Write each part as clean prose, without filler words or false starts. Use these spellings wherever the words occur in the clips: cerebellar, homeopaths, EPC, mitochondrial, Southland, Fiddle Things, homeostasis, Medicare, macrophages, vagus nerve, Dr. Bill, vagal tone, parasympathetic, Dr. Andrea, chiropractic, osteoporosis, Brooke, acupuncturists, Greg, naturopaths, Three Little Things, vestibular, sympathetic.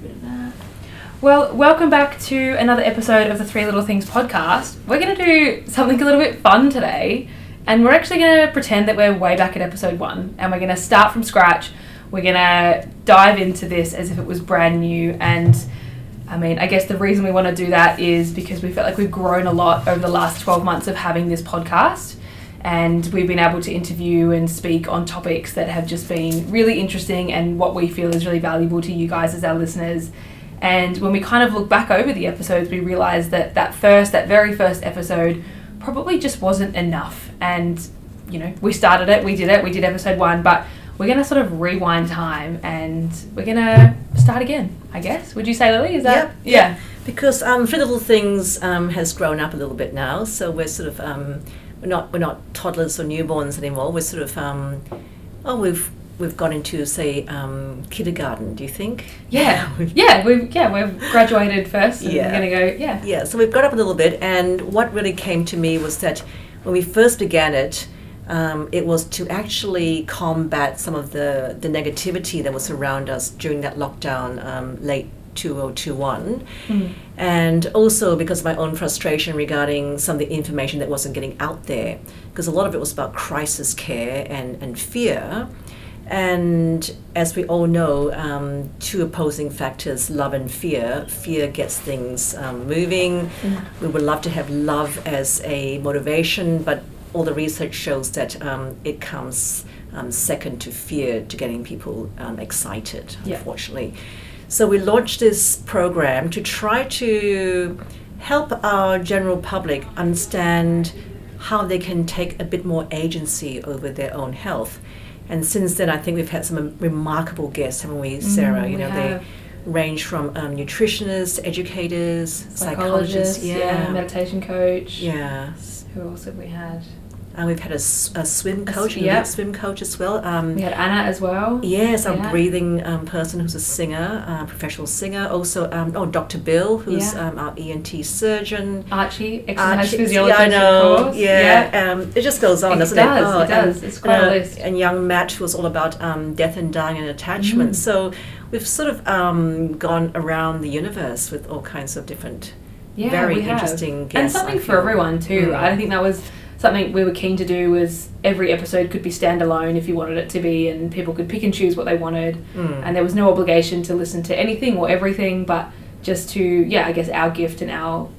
bit of that. Well, welcome back to another episode of the Three Little Things podcast. We're going to do something a little bit fun today, and we're actually going to pretend that we're way back at episode one, and we're going to start from scratch. We're going to dive into this as if it was brand new, and I mean, I guess the reason we want to do that is because we felt like we've grown a lot over the last 12 months of having this podcast, and we've been able to interview and speak on topics that have just been really interesting and what we feel is really valuable to you guys as our listeners. And when we kind of look back over the episodes, we realize that that very first episode probably just wasn't enough. And, you know, we started it, we did episode one, but we're going to sort of rewind time and we're going to start again, I guess. Would you say, Lily? Is that? Yep. Yeah. Because Fiddle Things has grown up a little bit now. So we're sort of, we're not toddlers or newborns anymore. We're sort of, we've gone into, say, kindergarten, do you think? Yeah. We've graduated first and we're going to go, So we've got up a little bit, and what really came to me was that when we first began it, it was to actually combat some of the negativity that was around us during that lockdown, late 2021. Mm. And also because of my own frustration regarding some of the information that wasn't getting out there, because a lot of it was about crisis care and fear. And as we all know, two opposing factors, love and fear. Fear gets things moving. Mm. We would love to have love as a motivation, but all the research shows that it comes second to fear to getting people excited, unfortunately. Yeah. So we launched this program to try to help our general public understand how they can take a bit more agency over their own health. And since then, I think we've had some remarkable guests, haven't we, Sarah? You know, they range from nutritionists, educators, psychologists, meditation coach. Yeah. Who else have we had? We've had a swim coach, a swim coach as well. We had Anna as well. Yes, a breathing person who's a singer, professional singer. Also, Dr. Bill, who's our ENT surgeon. Archie, exercise physiologist, of course. Yeah. It just goes on, doesn't it? Oh, it does. It's quite a list. And young Matt, who was all about death and dying and attachment. Mm. So we've sort of gone around the universe with all kinds of different, very interesting guests. And something for everyone too. Yeah. I think that was something we were keen to do, was every episode could be standalone if you wanted it to be, and people could pick and choose what they wanted, and there was no obligation to listen to anything or everything, but just to, I guess our gift and our,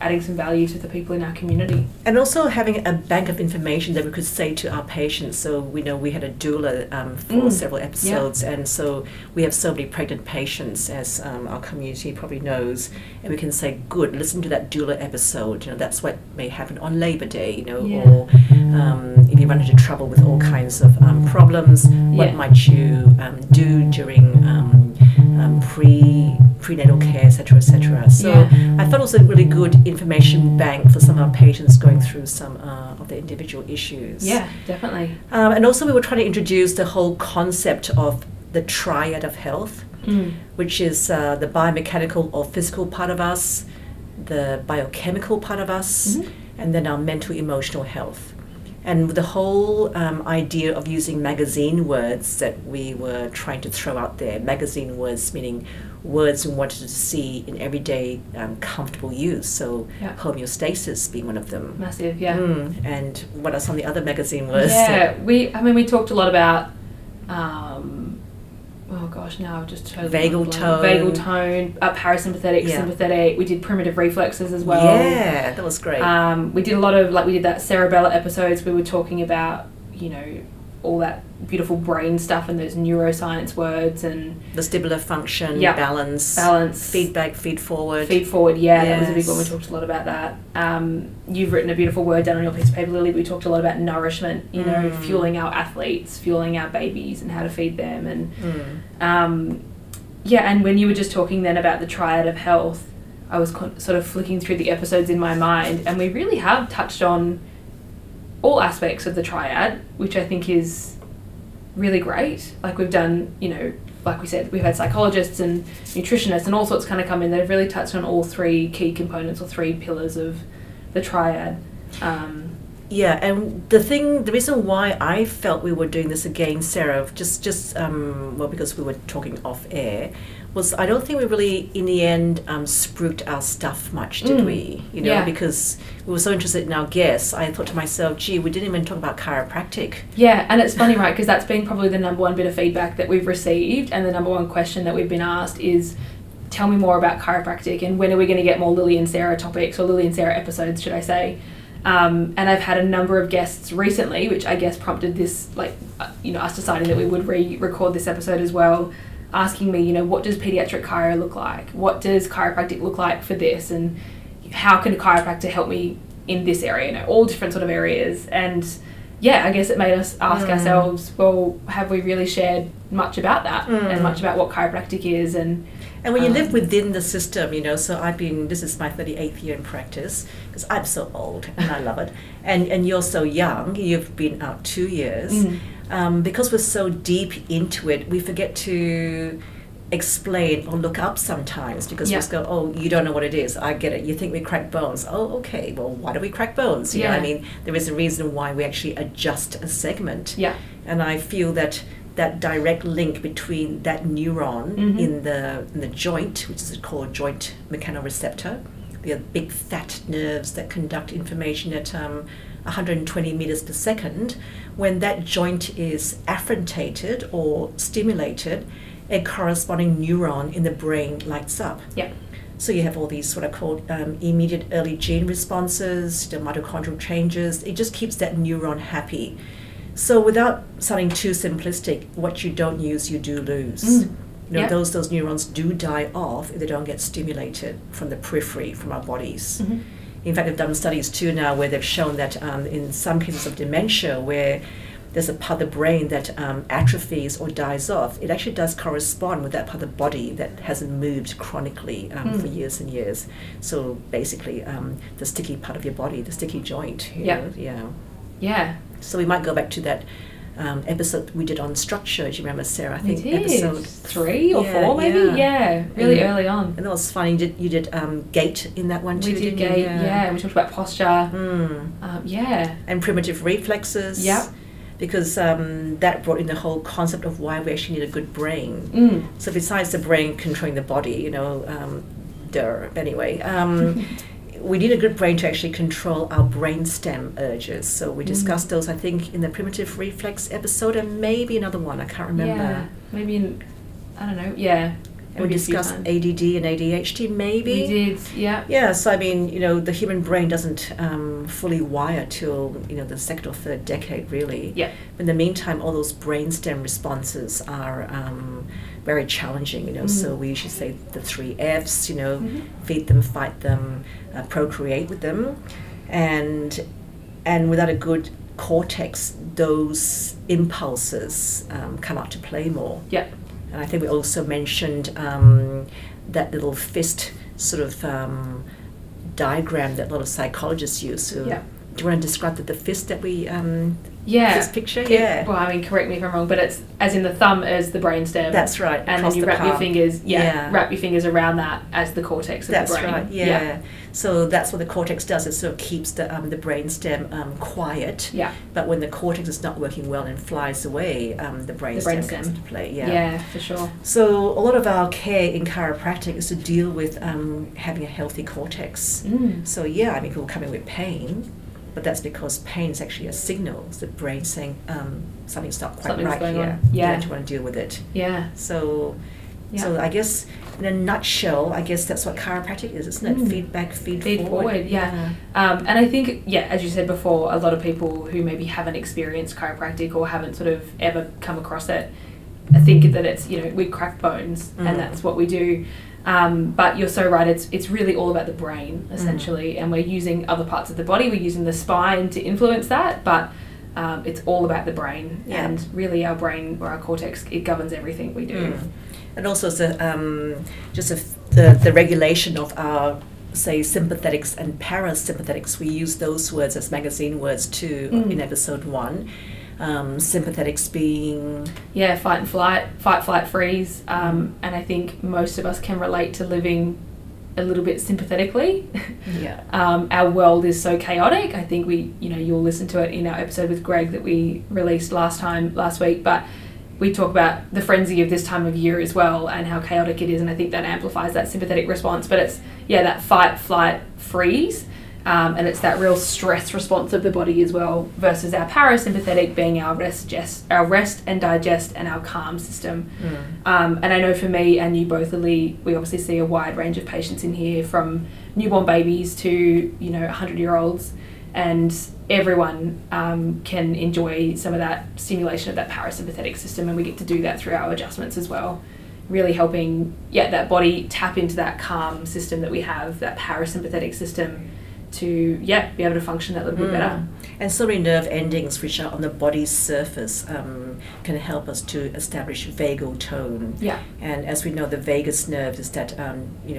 adding some value to the people in our community. And also having a bank of information that we could say to our patients. So we know we had a doula for several episodes, and so we have so many pregnant patients, as our community probably knows, and we can say, good, listen to that doula episode. You know, that's what may happen on Labor Day, or if you run into trouble with all kinds of problems, what might you do during prenatal care, etc., etc. So I thought it was a really good information bank for some of our patients going through some of their individual issues. Yeah, definitely. And also we were trying to introduce the whole concept of the triad of health, which is the biomechanical or physical part of us, the biochemical part of us, and then our mental, emotional health. And the whole idea of using magazine words that we were trying to throw out there, magazine words meaning words we wanted to see in everyday comfortable use, so homeostasis being one of them. Massive, yeah. And what are some of the other magazine words? Yeah, we talked a lot about, now I've just totally vagal tone, parasympathetic, sympathetic. We did primitive reflexes as well. Yeah, that was great. We did a lot of, we did that cerebellar episodes. We were talking about, all that beautiful brain stuff and those neuroscience words and vestibular function, balance, feed forward. That was a big one. We talked a lot about that. You've written a beautiful word down on your piece of paper, Lily. We talked a lot about nourishment, fueling our athletes, fueling our babies and how to feed them. And and when you were just talking then about the triad of health, I was sort of flicking through the episodes in my mind, and we really have touched on all aspects of the triad, which I think is really great. We've done, like we said, we've had psychologists and nutritionists and all sorts kind of come in that have really touched on all three key components or three pillars of the triad. Yeah, and the reason why I felt we were doing this again, Sarah, well, because we were talking off air, was I don't think we really, in the end, spruiked our stuff much, did we? You know, yeah. Because we were so interested in our guests, I thought to myself, gee, we didn't even talk about chiropractic. Yeah, and it's funny, right? Because that's been probably the number one bit of feedback that we've received, and the number one question that we've been asked is, tell me more about chiropractic, and when are we going to get more Lily and Sarah topics, or Lily and Sarah episodes, should I say? And I've had a number of guests recently, which I guess prompted this, us deciding that we would re-record this episode as well, asking me, what does pediatric chiro look like? What does chiropractic look like for this? And how can a chiropractor help me in this area? All different sort of areas. And yeah, I guess it made us ask ourselves, well, have we really shared much about that and much about what chiropractic is? And when you live within the system, so this is my 38th year in practice, because I'm so old and I love it. And you're so young, you've been out 2 years. Because we're so deep into it, we forget to explain or look up sometimes, because we just go, you don't know what it is. I get it. You think we crack bones. Oh, okay. Well, why do we crack bones? You know what I mean? There is a reason why we actually adjust a segment. Yeah. And I feel that direct link between that neuron in the joint, which is called joint mechanoreceptor, the big fat nerves that conduct information at 120 meters per second, when that joint is affrontated or stimulated, a corresponding neuron in the brain lights up. Yeah. So you have all these what are called immediate early gene responses, the mitochondrial changes. It just keeps that neuron happy. So without sounding too simplistic, what you don't use, you do lose. Those neurons do die off if they don't get stimulated from the periphery, from our bodies. In fact, they've done studies too now where they've shown that in some cases of dementia where there's a part of the brain that atrophies or dies off, it actually does correspond with that part of the body that hasn't moved chronically for years and years. So basically, the sticky part of your body, the sticky joint. Yeah. So we might go back to that episode we did on structure. Do you remember, Sarah? I think episode 3 or 4, maybe. Yeah, really early on. And that was funny. You did gait in that one too. We did gait. Yeah. We talked about posture. And primitive reflexes. Yep. Because that brought in the whole concept of why we actually need a good brain. So besides the brain controlling the body, we need a good brain to actually control our brainstem urges. So we discussed those, I think, in the primitive reflex episode and maybe another one. I can't remember. Yeah, maybe I don't know. Yeah. And we discussed ADD and ADHD, maybe. We did, yeah. Yeah, so I mean, the human brain doesn't fully wire till, the second or third decade, really. Yeah. In the meantime, all those brainstem responses are very challenging, So we usually say the 3 Fs, feed them, fight them, procreate with them. And without a good cortex, those impulses come out to play more. Yeah. And I think we also mentioned that little fist sort of diagram that a lot of psychologists use. So do you want to describe the fist that we... this picture? Yeah. Well, I mean, correct me if I'm wrong, but it's as in the thumb as the brainstem. That's right. And then you wrap your fingers, wrap your fingers around that as the cortex of the brain. That's right, yeah. So that's what the cortex does. It sort of keeps the brainstem quiet. Yeah. But when the cortex is not working well and flies away, the brainstem comes into play. Yeah. Yeah, for sure. So a lot of our care in chiropractic is to deal with having a healthy cortex. So people come in with pain, but that's because pain is actually a signal. It's the brain saying something's not quite right here. Yeah. You don't want to deal with it. Yeah. So I guess in a nutshell, that's what chiropractic is, isn't it? Feedback, feed forward. And I think, as you said before, a lot of people who maybe haven't experienced chiropractic or haven't sort of ever come across it, I think that it's, we crack bones and that's what we do. But you're so right, it's really all about the brain, essentially, and we're using other parts of the body, we're using the spine to influence that, but it's all about the brain, and really our brain or our cortex, it governs everything we do. And also it's the regulation of our, say, sympathetics and parasympathetics. We use those words as magazine words too in episode 1. Sympathetics being fight, flight, freeze, and I think most of us can relate to living a little bit sympathetically. Yeah. Our world is so chaotic. I think we, you'll listen to it in our episode with Greg that we released last week, but we talk about the frenzy of this time of year as well and how chaotic it is, and I think that amplifies that sympathetic response. But it's, that fight, flight, freeze, and it's that real stress response of the body as well, versus our parasympathetic being our rest and digest and our calm system. Mm. And I know for me and you both, Ali, we obviously see a wide range of patients in here, from newborn babies to 100-year-olds, and everyone can enjoy some of that stimulation of that parasympathetic system, and we get to do that through our adjustments as well, really helping that body tap into that calm system that we have, that parasympathetic system, to be able to function that little bit better. Ancillary nerve endings, which are on the body's surface, can help us to establish vagal tone. Yeah. And as we know, the vagus nerve is that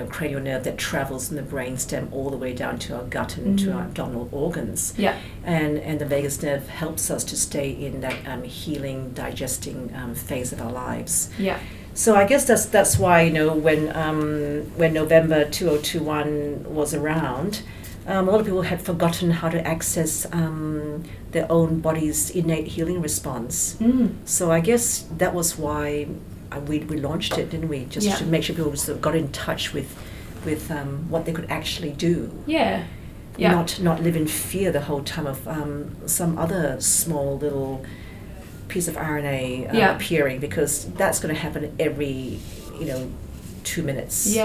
cranial nerve that travels in the brainstem all the way down to our gut and to our abdominal organs. Yeah. And the vagus nerve helps us to stay in that healing, digesting phase of our lives. Yeah. So I guess that's why when November 2021 was around. A lot of people had forgotten how to access their own body's innate healing response. Mm. So I guess that was why we launched it, didn't we? Just to make sure people sort of got in touch with what they could actually do. Yeah. Yeah. Not live in fear the whole time of some other small little piece of RNA appearing, because that's going to happen every 2 minutes.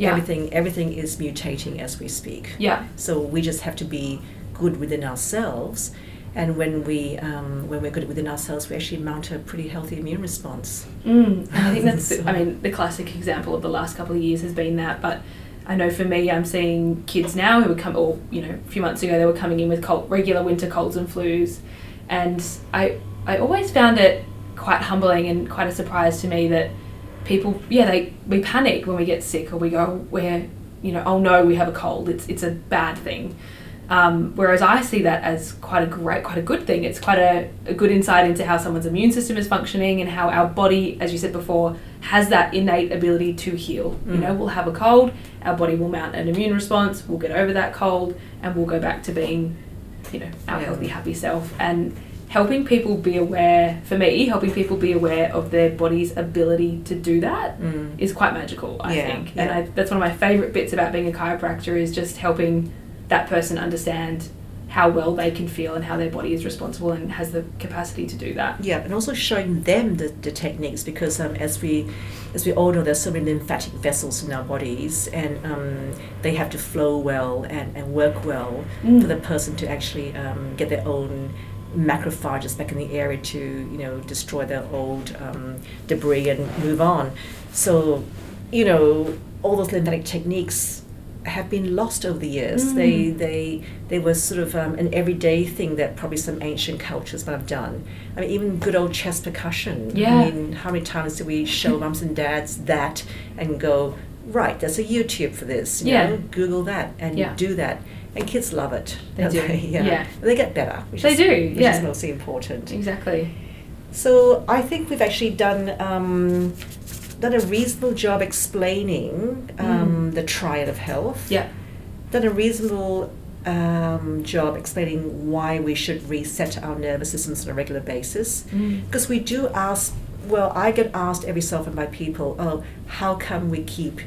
Everything is mutating as we speak. Yeah. So we just have to be good within ourselves, and when we're good within ourselves, we actually mount a pretty healthy immune response. And I think that's the classic example of the last couple of years has been that. But I know for me, I'm seeing kids now who would come, or a few months ago they were coming in with regular winter colds and flus, and I always found it quite humbling and quite a surprise to me that people, we panic when we get sick, or we go, oh no, we have a cold. It's a bad thing. Whereas I see that as quite a good thing. It's quite a good insight into how someone's immune system is functioning, and how our body, as you said before, has that innate ability to heal. Mm. We'll have a cold, our body will mount an immune response, we'll get over that cold, and we'll go back to being, our healthy, happy self. And helping people be aware, for me, of their body's ability to do that is quite magical, I think. Yeah. And that's one of my favourite bits about being a chiropractor, is just helping that person understand how well they can feel and how their body is responsible and has the capacity to do that. Yeah, and also showing them the techniques, because as we all know, there's so many lymphatic vessels in our bodies, and they have to flow well and work well for the person to actually get their own macrophages back in the area to destroy their old debris and move on. So all those lymphatic techniques have been lost over the years. They were sort of an everyday thing that probably some ancient cultures might have done. I mean, even good old chest percussion. How many times do we show mums and dads that and go, right, there's a YouTube for this, Google that and do that. And kids love it. They do. They get better. Which is mostly important. Exactly. So I think we've actually done a reasonable job explaining the triad of health. Yeah. Done a reasonable job explaining why we should reset our nervous systems on a regular basis. Because we do ask, I get asked every so often by people, how come we keep,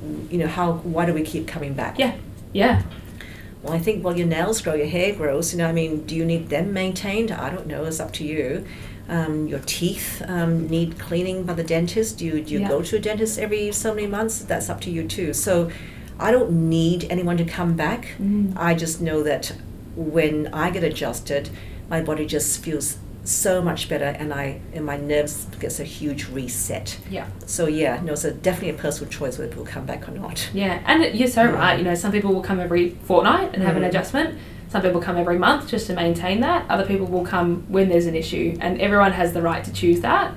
why do we keep coming back? Yeah. Yeah. Well, I think, your nails grow, your hair grows, do you need them maintained? I don't know, it's up to you. Your teeth need cleaning by the dentist. Do you go to a dentist every so many months? That's up to you too. So I don't need anyone to come back. I just know that when I get adjusted, my body just feels so much better, and my nerves gets a huge reset. So definitely a personal choice whether people come back or not. And you're so right, some people will come every fortnight and have an adjustment, some people come every month just to maintain that, other people will come when there's an issue, and everyone has the right to choose that.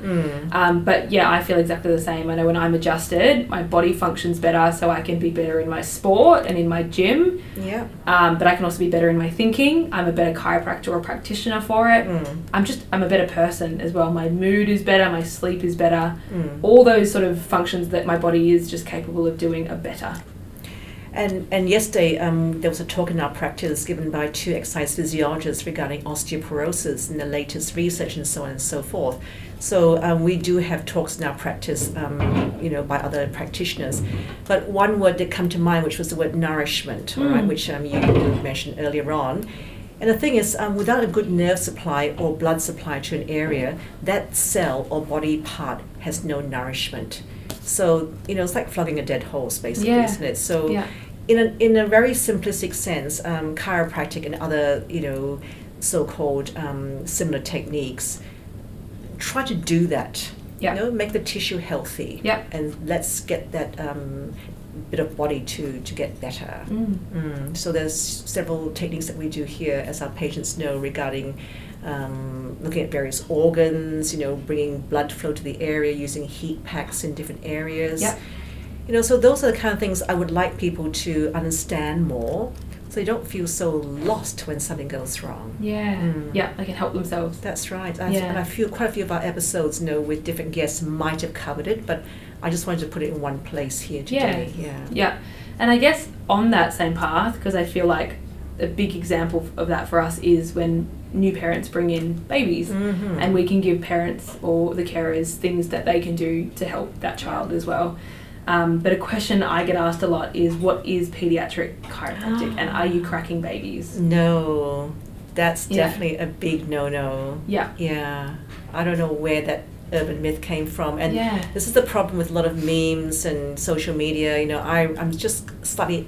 But I feel exactly the same. I know when I'm adjusted, my body functions better, so I can be better in my sport and in my gym, but I can also be better in my thinking. I'm a better chiropractor or practitioner for it. I'm a better person as well. My mood is better, my sleep is better, all those sort of functions that my body is just capable of doing are better. And yesterday there was a talk in our practice given by two exercise physiologists regarding osteoporosis and the latest research and so on and so forth. So we do have talks in our practice, by other practitioners. But one word that came to mind, which was the word nourishment, right, which you mentioned earlier on. And the thing is, without a good nerve supply or blood supply to an area, that cell or body part has no nourishment. So, it's like flooding a dead horse, basically, isn't it? So, in a very simplistic sense, chiropractic and other, so-called similar techniques, try to do that. Yeah. Make the tissue healthy. Yeah. And let's get that bit of body to get better. So there's several techniques that we do here, as our patients know, regarding looking at various organs, bringing blood flow to the area, using heat packs in different areas. Yep. So those are the kind of things I would like people to understand more, so they don't feel so lost when something goes wrong. Yeah, yeah, they can help themselves. That's right. And I feel quite a few of our episodes, with different guests might have covered it, but I just wanted to put it in one place here today. Yeah. And I guess on that same path, because I feel like a big example of that for us is when new parents bring in babies, and we can give parents or the carers things that they can do to help that child as well. But a question I get asked a lot is, what is pediatric chiropractic, and are you cracking babies? No, that's definitely a big no-no. Yeah. I don't know where that urban myth came from, and this is the problem with a lot of memes and social media. I'm just I am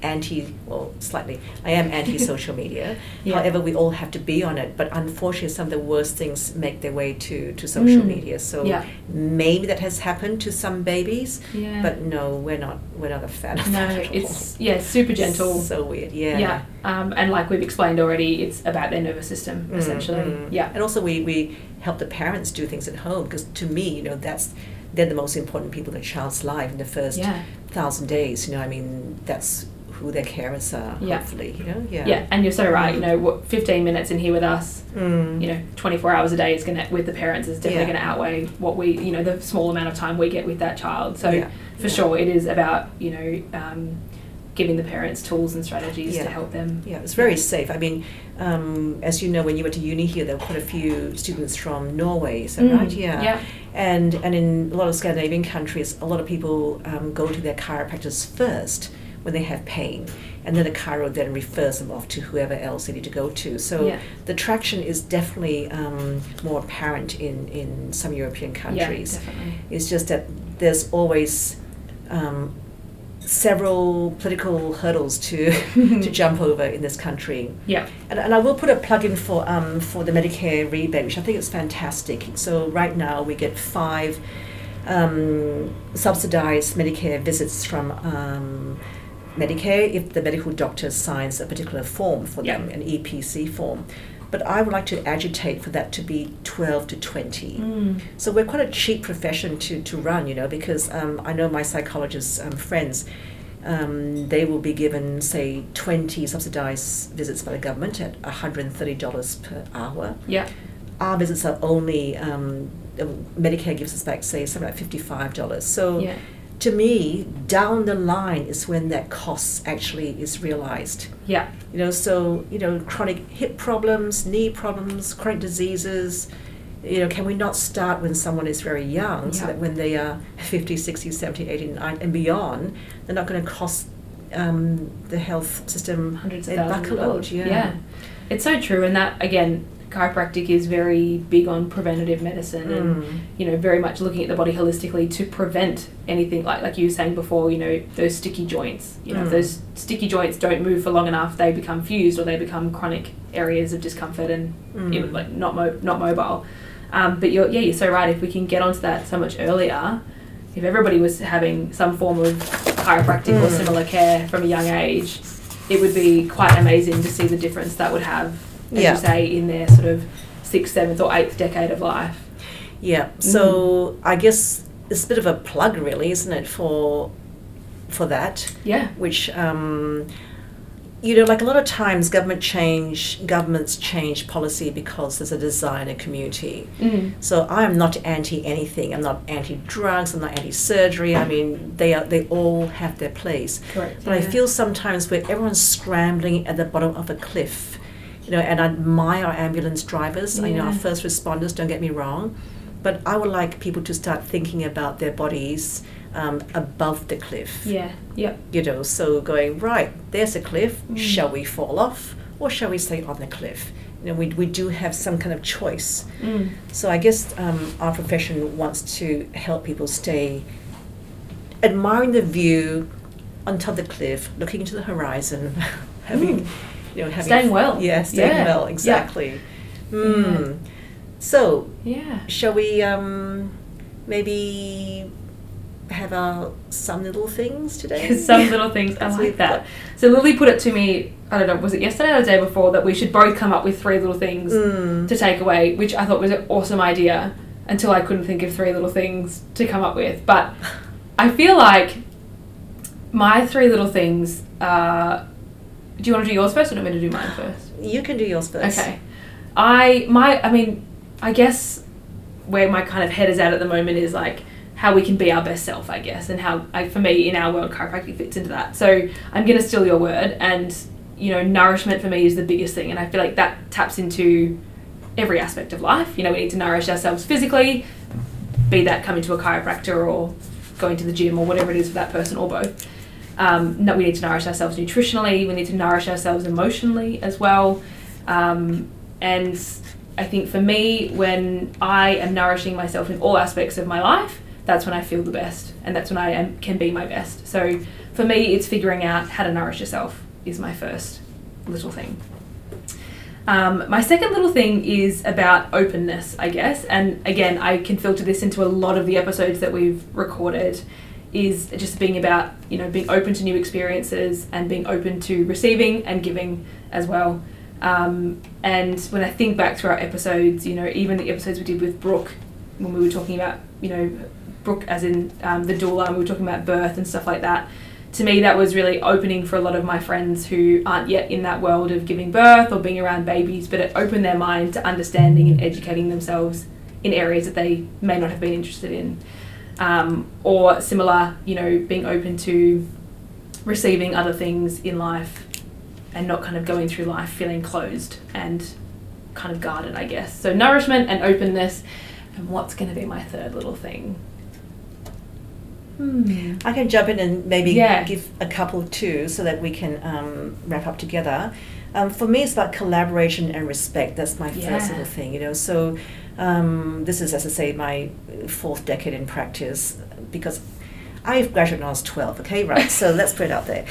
anti social media. However, we all have to be on it, but unfortunately some of the worst things make their way to social media, so maybe that has happened to some babies, but no, we're not a fan of that at all. It's super gentle, so weird. And like we've explained already, it's about their nervous system essentially. And also we help the parents do things at home, because to me, they're the most important people in a child's life in the first 1,000 days. That's who their carers are, hopefully. And you're so right. 15 minutes in here with us, 24 hours a day is going to, with the parents, is definitely going to outweigh what we, the small amount of time we get with that child. So for sure, it is about, giving the parents tools and strategies to help them. Yeah, it's very safe. As you know, when you went to uni here, there were quite a few students from Norway, is that right? Yeah. And in a lot of Scandinavian countries, a lot of people go to their chiropractors first when they have pain, and then the chiro then refers them off to whoever else they need to go to. So the traction is definitely more apparent in some European countries. Yeah, definitely. It's just that there's always several political hurdles to jump over in this country. And I will put a plug in for the Medicare rebate, which I think is fantastic. So right now we get 5 subsidized Medicare visits from Medicare if the medical doctor signs a particular form for them, an EPC form. But I would like to agitate for that to be 12 to 20. So we're quite a cheap profession to run, because I know my psychologist friends, they will be given, say, 20 subsidized visits by the government at $130 per hour. Yeah. Our visits are only, Medicare gives us back, say, something like $55. So to me, down the line is when that cost actually is realized. Yeah. Chronic hip problems, knee problems, chronic diseases, can we not start when someone is very young, so that when they are 50, 60, 70, 80, 90 and beyond, they're not going to cost the health system hundreds of thousands of dollars. Yeah. It's so true, and that, again, chiropractic is very big on preventative medicine, and very much looking at the body holistically to prevent anything like you were saying before, those sticky joints. If those sticky joints don't move for long enough, they become fused or they become chronic areas of discomfort and even, not mobile. But you're so right. If we can get onto that so much earlier, if everybody was having some form of chiropractic or similar care from a young age, it would be quite amazing to see the difference that would have, as you say, in their sort of 6th, 7th or 8th decade of life. Yeah, so I guess it's a bit of a plug really, isn't it, for that? Yeah. Which you know, like a lot of times governments change policy because there's a desire in a community. Mm. So I'm not anti anything. I'm not anti drugs. I'm not anti surgery. I mean, they all have their place. Correct. But yeah. I feel sometimes where everyone's scrambling at the bottom of a cliff, you know, and I admire our ambulance drivers, yeah. You know, our first responders, don't get me wrong, but I would like people to start thinking about their bodies above the cliff. Yeah, yeah. You know, so going, right, there's a cliff, shall we fall off or shall we stay on the cliff? You know, we do have some kind of choice. Mm. So I guess our profession wants to help people stay admiring the view on top of the cliff, looking into the horizon, staying well, exactly. Yeah. Mm. Yeah. So, yeah. Shall we maybe have our some little things today? Some little things, I like that. So Lily put it to me, I don't know, was it yesterday or the day before, that we should both come up with 3 little things to take away, which I thought was an awesome idea until I couldn't think of 3 little things to come up with. But I feel like my 3 little things are... Do you want to do yours first or do you want me to do mine first? You can do yours first. Okay. I guess where my kind of head is at the moment is like how we can be our best self, I guess, and how, like, for me, in our world, chiropractic fits into that. So I'm going to steal your word, and, you know, nourishment for me is the biggest thing, and I feel like that taps into every aspect of life. You know, we need to nourish ourselves physically, be that coming to a chiropractor or going to the gym or whatever it is for that person or both. No, we need to nourish ourselves nutritionally, we need to nourish ourselves emotionally as well, and I think for me, when I am nourishing myself in all aspects of my life, that's when I feel the best, and that's when I can be my best. So for me, it's figuring out how to nourish yourself is my first little thing. My second little thing is about openness, I guess. And again, I can filter this into a lot of the episodes that we've recorded, is just being about, you know, being open to new experiences and being open to receiving and giving as well. And when I think back to our episodes, you know, even the episodes we did with Brooke, when we were talking about, you know, Brooke as in the doula, and we were talking about birth and stuff like that, to me that was really opening for a lot of my friends who aren't yet in that world of giving birth or being around babies, but it opened their mind to understanding and educating themselves in areas that they may not have been interested in, or similar, you know, being open to receiving other things in life and not kind of going through life feeling closed and kind of guarded, I guess. So nourishment and openness. And what's going to be my third little thing? I can jump in and maybe give a couple too, so that we can wrap up together. For me, it's about collaboration and respect. That's my first little thing, you know. So this is, as I say, my 4th decade in practice, because I've graduated when I was 12, okay, right, so let's put it out there.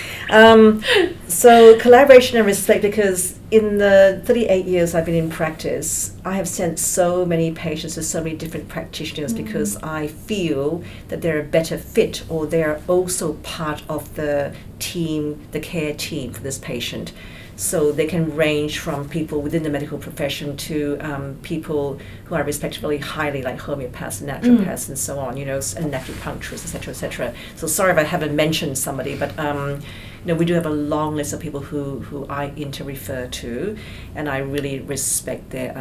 So collaboration and respect, because in the 38 years I've been in practice, I have sent so many patients to so many different practitioners because I feel that they're a better fit, or they're also part of the team, the care team for this patient. So they can range from people within the medical profession to people who are respected really highly, like homeopaths, naturopaths, and so on, you know, and acupuncturists, etc., etc. So sorry if I haven't mentioned somebody, but you know, we do have a long list of people who I inter-refer to, and I really respect their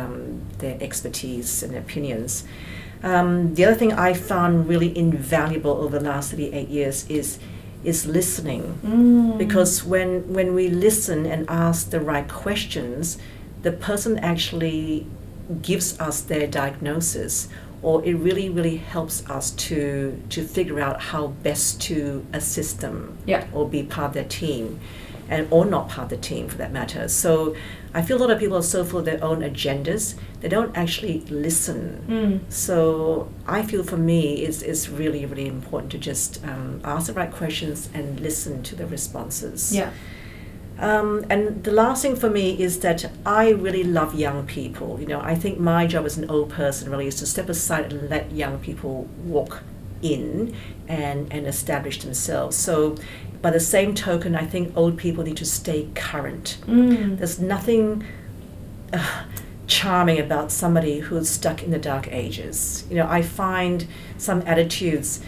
expertise and opinions. The other thing I found really invaluable over the last 38 years is listening, because when we listen and ask the right questions, the person actually gives us their diagnosis, or it really, really helps us to figure out how best to assist them, or be part of their team, and or not part of the team for that matter. So I feel a lot of people are so full of their own agendas, they don't actually listen. So I feel for me it's really, really important to just ask the right questions and listen to the responses. And the last thing for me is that I really love young people. You know, I think my job as an old person really is to step aside and let young people walk in and establish themselves. So by the same token, I think old people need to stay current. There's nothing charming about somebody who's stuck in the dark ages. You know, I find some attitudes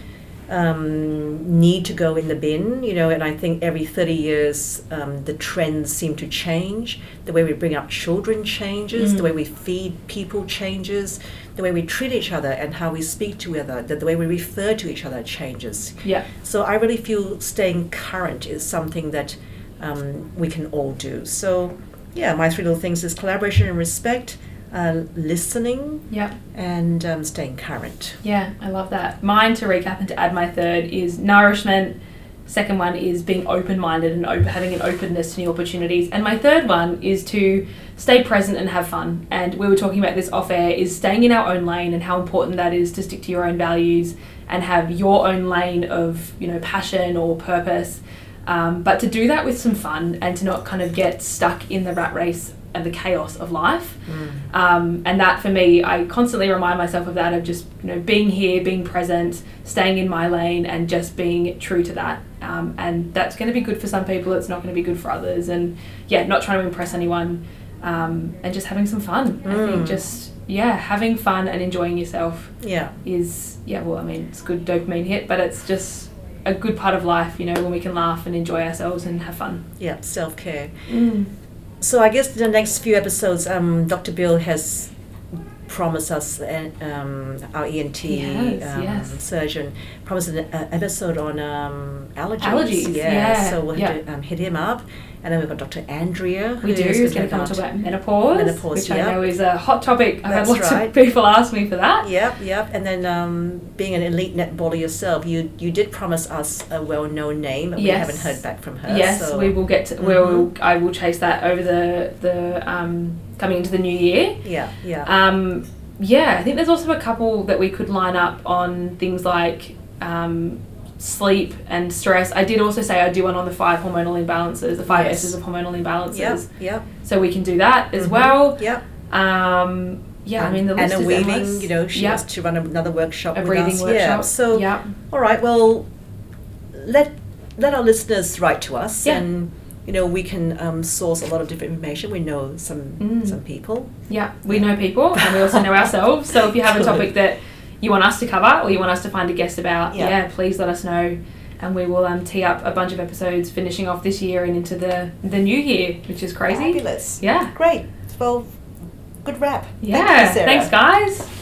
need to go in the bin, you know, and I think every 30 years the trends seem to change. The way we bring up children changes, the way we feed people changes, the way we treat each other and how we speak to each other, the way we refer to each other changes. Yeah. So I really feel staying current is something that we can all do. So yeah, my three little things is collaboration and respect, listening, and staying current. Yeah, I love that. Mine, to recap and to add, my third is nourishment. Second one is being open-minded and having an openness to new opportunities. And my third one is to stay present and have fun. And we were talking about this off-air, is staying in our own lane and how important that is to stick to your own values and have your own lane of, you know, passion or purpose. But to do that with some fun and to not kind of get stuck in the rat race and the chaos of life. And that, for me, I constantly remind myself of that, of just, you know, being here, being present, staying in my lane and just being true to that. And that's going to be good for some people, it's not going to be good for others, and yeah, not trying to impress anyone, and just having some fun. I think just having fun and enjoying yourself is well, I mean, it's a good dopamine hit, but it's just a good part of life, you know, when we can laugh and enjoy ourselves and have fun. Yeah, self-care. So I guess the next few episodes, Dr. Bill has promised us, our ENT surgeon, promised an episode on allergies. So we'll have to hit him up. And then we've got Dr. Andrea, who's going to come and talk about menopause, which I know is a hot topic. I've had lots of people ask me for that. And then being an elite netballer yourself, you did promise us a well-known name, and we haven't heard back from her. So we will get to, I will chase that over the coming into the new year. I think there's also a couple that we could line up on things like sleep and stress. I did also say I do one on the 5 hormonal imbalances, the 5 S's of hormonal imbalances. So we can do that as well. I mean, the list Anna is Weaving, endless. You know, she has to run another workshop, a breathing workshop. So all right, well, let our listeners write to us, and you know, we can source a lot of different information. We know some people. We know people, and we also know ourselves. So if you have a topic that you want us to cover, or you want us to find a guest about, please let us know, and we will tee up a bunch of episodes finishing off this year and into the new year, which is crazy. Fabulous. Great. Well, good wrap. Thank you, Sarah. Thanks, guys.